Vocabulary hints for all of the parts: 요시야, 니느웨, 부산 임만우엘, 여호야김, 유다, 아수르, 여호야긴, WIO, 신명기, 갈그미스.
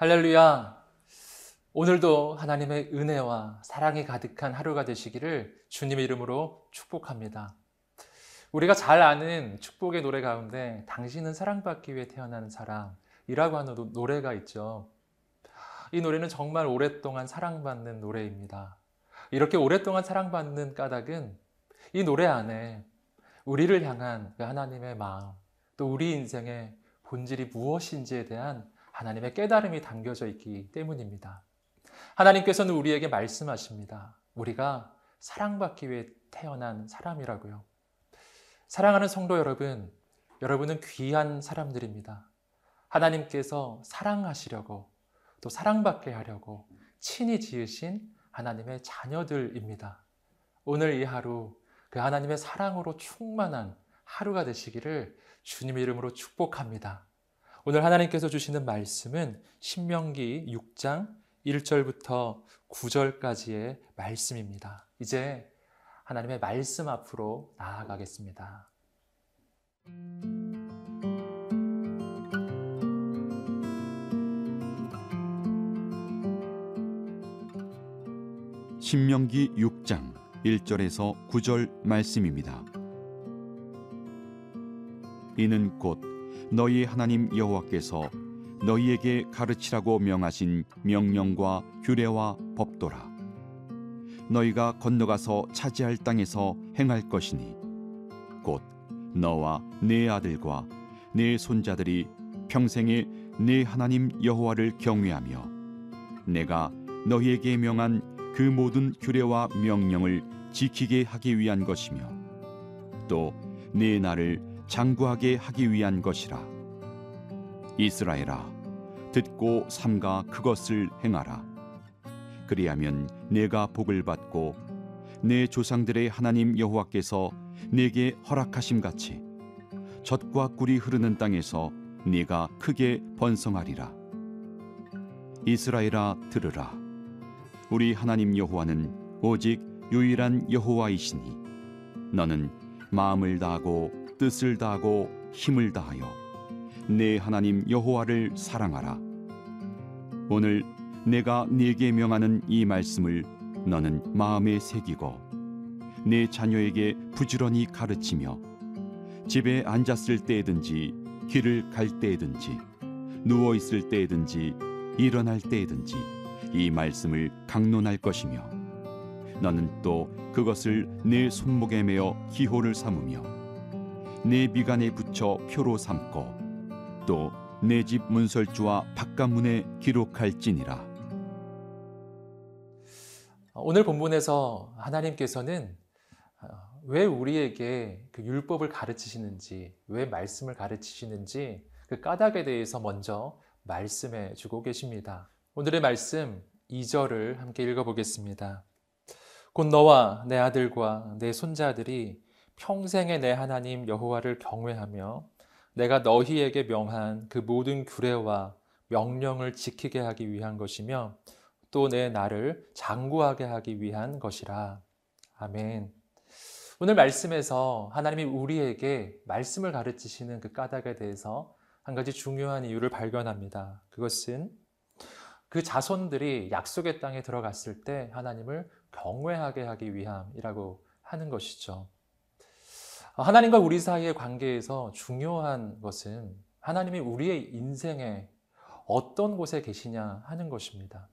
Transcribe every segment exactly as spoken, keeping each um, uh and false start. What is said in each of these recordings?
할렐루야! 오늘도 하나님의 은혜와 사랑이 가득한 하루가 되시기를 주님의 이름으로 축복합니다. 우리가 잘 아는 축복의 노래 가운데 당신은 사랑받기 위해 태어난 사람이라고 하는 노래가 있죠. 이 노래는 정말 오랫동안 사랑받는 노래입니다. 이렇게 오랫동안 사랑받는 까닭은 이 노래 안에 우리를 향한 하나님의 마음, 또 우리 인생의 본질이 무엇인지에 대한 하나님의 깨달음이 담겨져 있기 때문입니다. 하나님께서는 우리에게 말씀하십니다. 우리가 사랑받기 위해 태어난 사람이라고요. 사랑하는 성도 여러분, 여러분은 귀한 사람들입니다. 하나님께서 사랑하시려고 또 사랑받게 하려고 친히 지으신 하나님의 자녀들입니다. 오늘 이 하루 그 하나님의 사랑으로 충만한 하루가 되시기를 주님의 이름으로 축복합니다. 오늘 하나님께서 주시는 말씀은 신명기 육 장 일 절부터 구 절까지의 말씀입니다. 이제 하나님의 말씀 앞으로 나아가겠습니다. 신명기 육 장 일 절에서 구 절 말씀입니다. 이는 곧 너희 하나님 여호와께서 너희에게 가르치라고 명하신 명령과 규례와 법도라. 너희가 건너가서 차지할 땅에서 행할 것이니 곧 너와 네 아들과 네 손자들이 평생에 네 하나님 여호와를 경외하며 내가 너희에게 명한 그 모든 규례와 명령을 지키게 하기 위한 것이며 또 네 나를 장구하게 하기 위한 것이라. 이스라엘아, 듣고 삼가 그것을 행하라. 그리하면 내가 복을 받고 내 조상들의 하나님 여호와께서 내게 허락하심 같이 젖과 꿀이 흐르는 땅에서 네가 크게 번성하리라. 이스라엘아, 들으라. 우리 하나님 여호와는 오직 유일한 여호와이시니 너는 마음을 다하고 뜻을 다하고 힘을 다하여 내 하나님 여호와를 사랑하라. 오늘 내가 네게 명하는 이 말씀을 너는 마음에 새기고 내 자녀에게 부지런히 가르치며 집에 앉았을 때든지 길을 갈 때든지 누워 있을 때든지 일어날 때든지 이 말씀을 강론할 것이며 너는 또 그것을 내 손목에 매어 기호를 삼으며 내 미간에 붙여 표로 삼고 또 내 집 문설주와 바깥문에 기록할지니라. 오늘 본문에서 하나님께서는 왜 우리에게 그 율법을 가르치시는지, 왜 말씀을 가르치시는지 그 까닭에 대해서 먼저 말씀해 주고 계십니다. 오늘의 말씀 이 절을 함께 읽어보겠습니다. 곧 너와 내 아들과 내 손자들이 평생에 내 하나님 여호와를 경외하며 내가 너희에게 명한 그 모든 규례와 명령을 지키게 하기 위한 것이며 또 내 나를 장구하게 하기 위한 것이라. 아멘. 오늘 말씀에서 하나님이 우리에게 말씀을 가르치시는 그 까닭에 대해서 한 가지 중요한 이유를 발견합니다. 그것은 그 자손들이 약속의 땅에 들어갔을 때 하나님을 경외하게 하기 위함이라고 하는 것이죠. 하나님과 우리 사이의 관계에서 중요한 것은 하나님이 우리의 인생에 어떤 곳에 계시냐 하는 것입니다.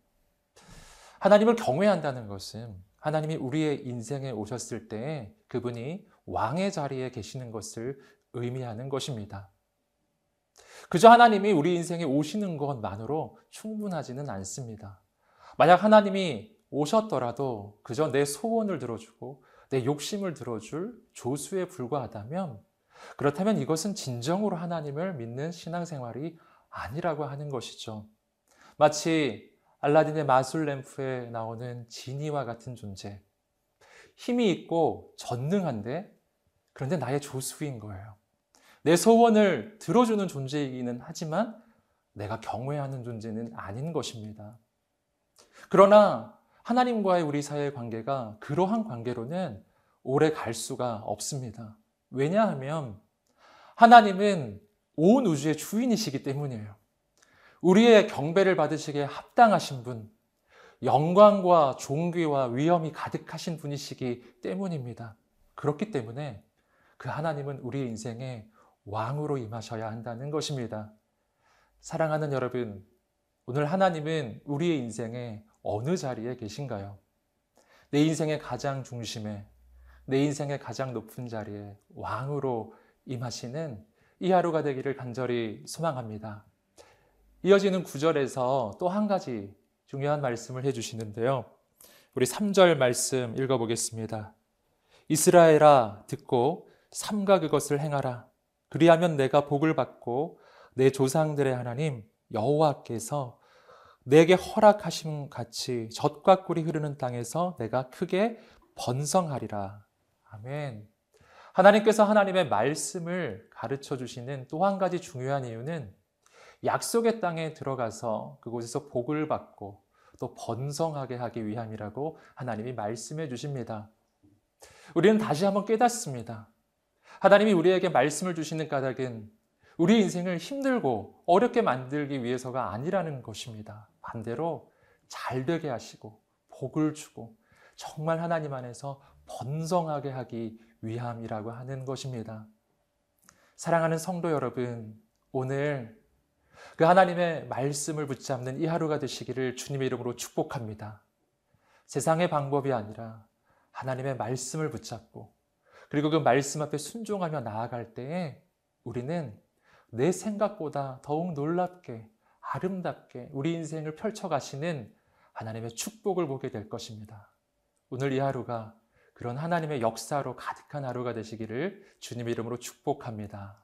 하나님을 경외한다는 것은 하나님이 우리의 인생에 오셨을 때 그분이 왕의 자리에 계시는 것을 의미하는 것입니다. 그저 하나님이 우리 인생에 오시는 것만으로 충분하지는 않습니다. 만약 하나님이 오셨더라도 그저 내 소원을 들어주고 내 욕심을 들어줄 조수에 불과하다면, 그렇다면 이것은 진정으로 하나님을 믿는 신앙생활이 아니라고 하는 것이죠. 마치 알라딘의 마술 램프에 나오는 지니와 같은 존재, 힘이 있고 전능한데 그런데 나의 조수인 거예요. 내 소원을 들어주는 존재이기는 하지만 내가 경외하는 존재는 아닌 것입니다. 그러나 하나님과의 우리 사이의 관계가 그러한 관계로는 오래 갈 수가 없습니다. 왜냐하면 하나님은 온 우주의 주인이시기 때문이에요. 우리의 경배를 받으시기에 합당하신 분, 영광과 존귀와 위엄이 가득하신 분이시기 때문입니다. 그렇기 때문에 그 하나님은 우리의 인생에 왕으로 임하셔야 한다는 것입니다. 사랑하는 여러분, 오늘 하나님은 우리의 인생에 어느 자리에 계신가요? 내 인생의 가장 중심에, 내 인생의 가장 높은 자리에 왕으로 임하시는 이 하루가 되기를 간절히 소망합니다. 이어지는 구 절에서 또 한 가지 중요한 말씀을 해주시는데요. 우리 삼 절 말씀 읽어보겠습니다. 이스라엘아 듣고 삼가 그것을 행하라. 그리하면 내가 복을 받고 내 조상들의 하나님 여호와께서 내게 허락하심 같이 젖과 꿀이 흐르는 땅에서 내가 크게 번성하리라. 아멘. 하나님께서 하나님의 말씀을 가르쳐 주시는 또 한 가지 중요한 이유는 약속의 땅에 들어가서 그곳에서 복을 받고 또 번성하게 하기 위함이라고 하나님이 말씀해 주십니다. 우리는 다시 한번 깨닫습니다. 하나님이 우리에게 말씀을 주시는 까닭은 우리 인생을 힘들고 어렵게 만들기 위해서가 아니라는 것입니다. 반대로 잘 되게 하시고 복을 주고 정말 하나님 안에서 번성하게 하기 위함이라고 하는 것입니다. 사랑하는 성도 여러분, 오늘 그 하나님의 말씀을 붙잡는 이 하루가 되시기를 주님의 이름으로 축복합니다. 세상의 방법이 아니라 하나님의 말씀을 붙잡고 그리고 그 말씀 앞에 순종하며 나아갈 때에 우리는 내 생각보다 더욱 놀랍게 아름답게 우리 인생을 펼쳐가시는 하나님의 축복을 보게 될 것입니다. 오늘 이 하루가 그런 하나님의 역사로 가득한 하루가 되시기를 주님의 이름으로 축복합니다.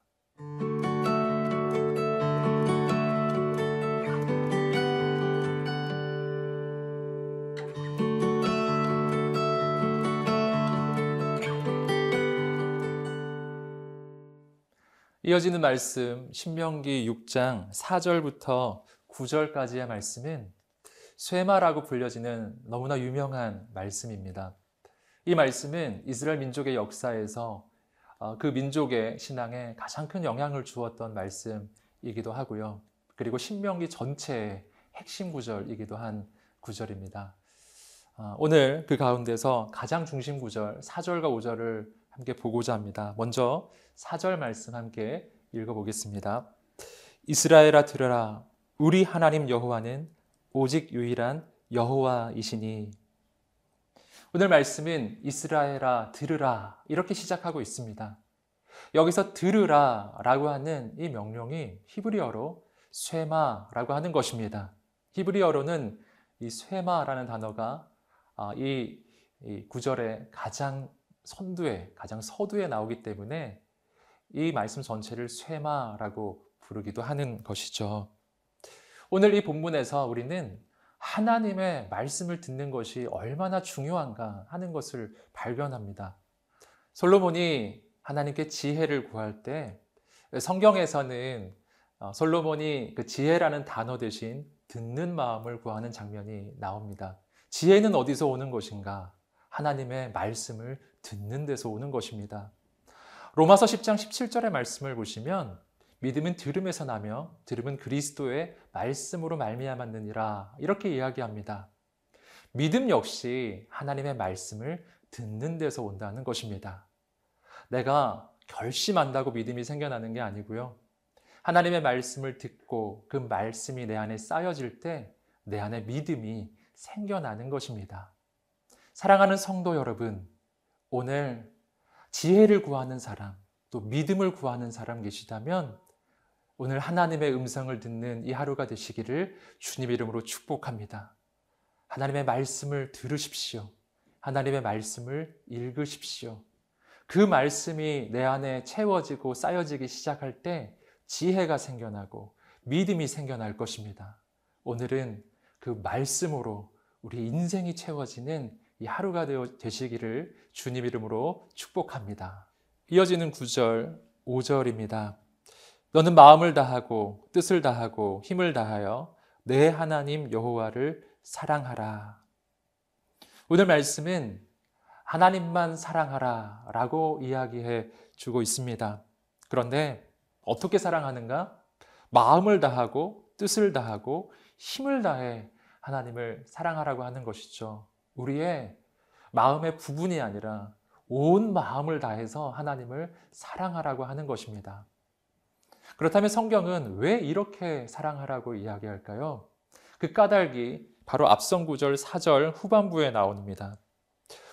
이어지는 말씀 신명기 육 장 사 절부터 구 절까지의 말씀은 쇠마라고 불려지는 너무나 유명한 말씀입니다. 이 말씀은 이스라엘 민족의 역사에서 그 민족의 신앙에 가장 큰 영향을 주었던 말씀이기도 하고요. 그리고 신명기 전체의 핵심 구절이기도 한 구절입니다. 오늘 그 가운데서 가장 중심 구절 사 절과 오 절을 함께 보고자 합니다. 먼저 사 절 말씀 함께 읽어보겠습니다. 이스라엘아 들으라. 우리 하나님 여호와는 오직 유일한 여호와이시니. 오늘 말씀은 이스라엘아 들으라 이렇게 시작하고 있습니다. 여기서 들으라 라고 하는 이 명령이 히브리어로 쇠마라고 하는 것입니다. 히브리어로는 이 쇠마라는 단어가 이 구절의 가장 선두에, 가장 서두에 나오기 때문에 이 말씀 전체를 쇠마라고 부르기도 하는 것이죠. 오늘 이 본문에서 우리는 하나님의 말씀을 듣는 것이 얼마나 중요한가 하는 것을 발견합니다. 솔로몬이 하나님께 지혜를 구할 때 성경에서는 솔로몬이 그 지혜라는 단어 대신 듣는 마음을 구하는 장면이 나옵니다. 지혜는 어디서 오는 것인가? 하나님의 말씀을 듣는 데서 오는 것입니다. 로마서 십 장 십칠 절의 말씀을 보시면 믿음은 들음에서 나며 들음은 그리스도의 말씀으로 말미암았느니라 이렇게 이야기합니다. 믿음 역시 하나님의 말씀을 듣는 데서 온다는 것입니다. 내가 결심한다고 믿음이 생겨나는 게 아니고요. 하나님의 말씀을 듣고 그 말씀이 내 안에 쌓여질 때 내 안에 믿음이 생겨나는 것입니다. 사랑하는 성도 여러분, 오늘 지혜를 구하는 사람, 또 믿음을 구하는 사람 계시다면 오늘 하나님의 음성을 듣는 이 하루가 되시기를 주님의 이름으로 축복합니다. 하나님의 말씀을 들으십시오. 하나님의 말씀을 읽으십시오. 그 말씀이 내 안에 채워지고 쌓여지기 시작할 때 지혜가 생겨나고 믿음이 생겨날 것입니다. 오늘은 그 말씀으로 우리 인생이 채워지는 이 하루가 되시기를 주님 이름으로 축복합니다. 이어지는 구 절, 오 절입니다. 너는 마음을 다하고 뜻을 다하고 힘을 다하여 내 하나님 여호와를 사랑하라. 오늘 말씀은 하나님만 사랑하라 라고 이야기해 주고 있습니다. 그런데 어떻게 사랑하는가? 마음을 다하고 뜻을 다하고 힘을 다해 하나님을 사랑하라고 하는 것이죠. 우리의 마음의 부분이 아니라 온 마음을 다해서 하나님을 사랑하라고 하는 것입니다. 그렇다면 성경은 왜 이렇게 사랑하라고 이야기할까요? 그 까닭이 바로 앞선 구절 사 절 후반부에 나옵니다.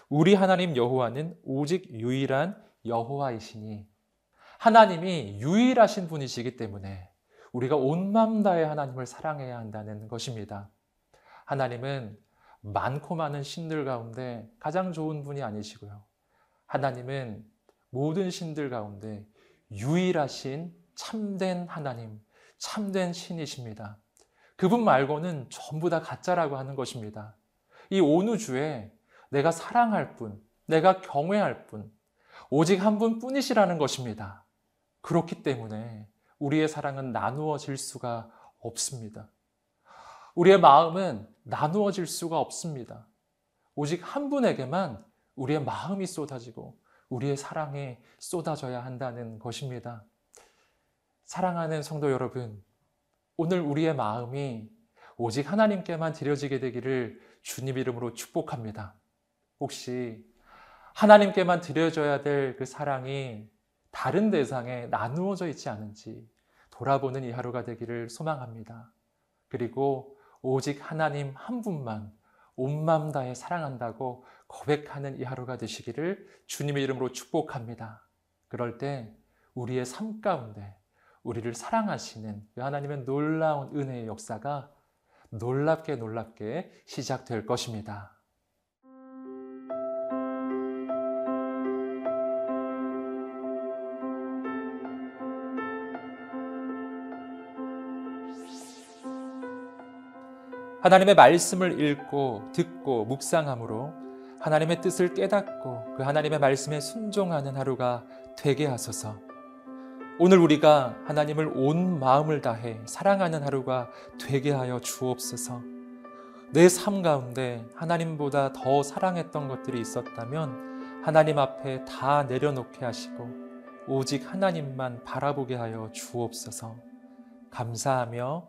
우리 하나님 여호와는 오직 유일한 여호와이시니, 하나님이 유일하신 분이시기 때문에 우리가 온 마음 다해 하나님을 사랑해야 한다는 것입니다. 하나님은 많고 많은 신들 가운데 가장 좋은 분이 아니시고요, 하나님은 모든 신들 가운데 유일하신 참된 하나님, 참된 신이십니다. 그분 말고는 전부 다 가짜라고 하는 것입니다. 이 온 우주에 내가 사랑할 분, 내가 경외할 분, 오직 한 분뿐이시라는 것입니다. 그렇기 때문에 우리의 사랑은 나누어질 수가 없습니다. 우리의 마음은 나누어질 수가 없습니다. 오직 한 분에게만 우리의 마음이 쏟아지고 우리의 사랑이 쏟아져야 한다는 것입니다. 사랑하는 성도 여러분, 오늘 우리의 마음이 오직 하나님께만 드려지게 되기를 주님 이름으로 축복합니다. 혹시 하나님께만 드려져야 될 그 사랑이 다른 대상에 나누어져 있지 않은지 돌아보는 이 하루가 되기를 소망합니다. 그리고 오직 하나님 한 분만 온 마음 다해 사랑한다고 고백하는 이 하루가 되시기를 주님의 이름으로 축복합니다. 그럴 때 우리의 삶 가운데 우리를 사랑하시는 하나님의 놀라운 은혜의 역사가 놀랍게 놀랍게 시작될 것입니다. 하나님의 말씀을 읽고 듣고 묵상함으로 하나님의 뜻을 깨닫고 그 하나님의 말씀에 순종하는 하루가 되게 하소서. 오늘 우리가 하나님을 온 마음을 다해 사랑하는 하루가 되게 하여 주옵소서. 내 삶 가운데 하나님보다 더 사랑했던 것들이 있었다면 하나님 앞에 다 내려놓게 하시고 오직 하나님만 바라보게 하여 주옵소서. 감사하며